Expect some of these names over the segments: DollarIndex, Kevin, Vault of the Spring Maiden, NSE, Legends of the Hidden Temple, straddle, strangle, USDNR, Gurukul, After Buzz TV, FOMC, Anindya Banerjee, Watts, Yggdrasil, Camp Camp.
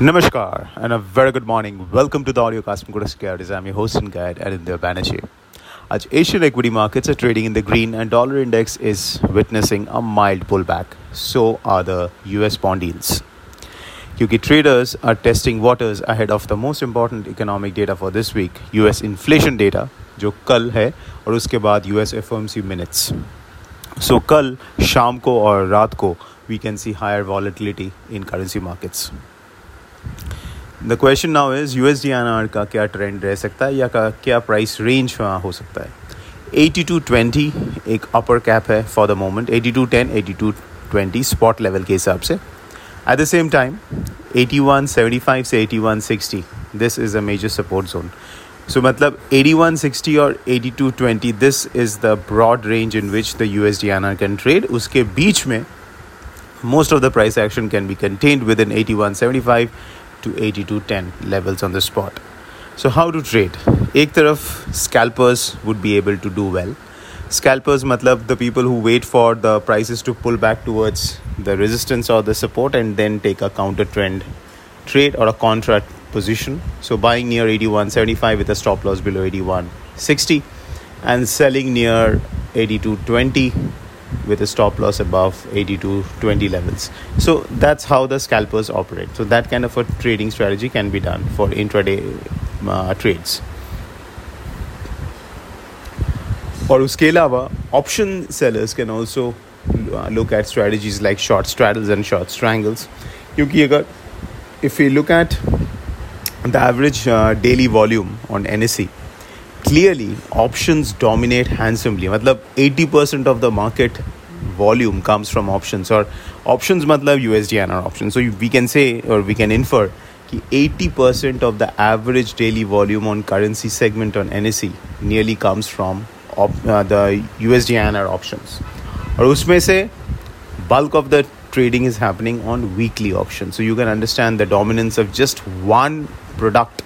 Namaskar and a very good morning. Welcome to the audiocast from Gurukul Securities. I'm your host and guide, Anindya Banerjee. As Asian equity markets are trading in the green and dollar index is witnessing a mild pullback. So are the US bond yields. UK traders are testing waters ahead of the most important economic data for this week, US inflation data, जो कल है और उसके बाद US FOMC minutes. So कल शाम को और रात को we can see higher volatility in currency markets. The question now is USDNR का क्या trend रह सकता है या क्या price range वहाँ हो सकता है 82.20 एक upper cap है for the moment 82.10 82.20 spot level के हिसाब से at the same time 81.75 से 81.60 this is a major support zone so मतलब 81.60 और 82.20 this is the broad range in which the USDNR can trade उसके बीच में most of the price action can be contained within 81.75 to 82.10 levels on the spot. So how to trade? Ek taraf scalpers would be able to do well. Scalpers matlab the people who wait for the prices to pull back towards the resistance or the support and then take a counter trend trade or a contra position. So buying near 81.75 with a stop loss below 81.60 and selling near 82.20 with a stop loss above 82.20 levels. So that's how the scalpers operate. So that kind of a trading strategy can be done for intraday trades. Aur uske alawa, option sellers can also look at strategies like short straddles and short strangles. Kyunki if we look at the average daily volume on NSE, clearly, options dominate handsomely. मतलब 80% of the market volume comes from options. Or options मतलब USDNR options. So we can say or we can infer that 80% of the average daily volume on currency segment on NSE nearly comes from the USDNR options. और उसमें से bulk of the trading is happening on weekly options. So you can understand the dominance of just one product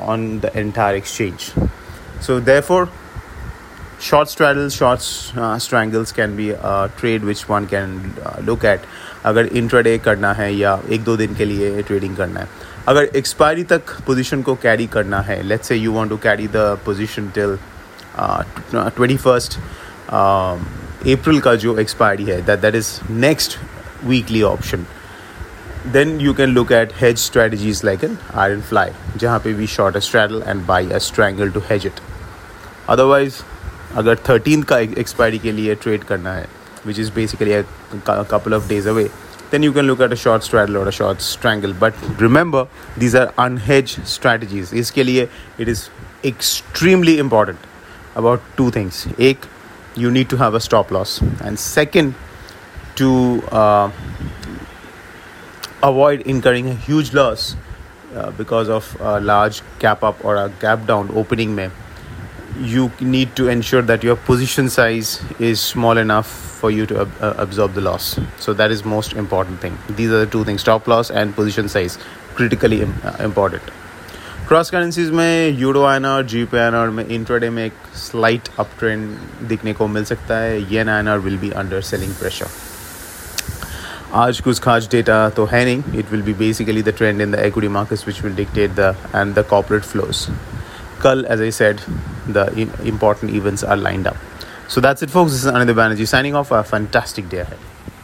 on the entire exchange. So therefore, short straddles, short strangles can be a trade which one can look at. अगर intraday करना है या एक दो दिन के लिए trading करना है. अगर expiry तक position को carry करना है, let's say you want to carry the position till 21st April का जो expiry है, that is next weekly option. Then you can look at hedge strategies like an iron fly, जहाँ पे we short a straddle and buy a strangle to hedge it. Otherwise, अगर 13th का expiry के लिए trade करना है, which is basically a couple of days away, then you can look at a short straddle or a short strangle. But remember, these are unhedged strategies. इसके लिए it is extremely important about two things. एक, you need to have a stop loss, and second, to avoid incurring a huge loss because of a large gap up or a gap down opening mein. You need to ensure that your position size is small enough for you to absorb the loss. So that is most important thing. These are the two things, stop loss and position size, critically important. Cross currencies mein Euro-INR, GBP-INR mein intraday mein ek slight uptrend dikhne ko mil sakta hai. Yen-INR will be under selling pressure. आज कुछ खास data तो है नहीं it will be basically the trend in the equity markets which will dictate the end the corporate flows कल as I said the important events are lined up so that's it folks this is Anindya Banerjee signing off a fantastic day ahead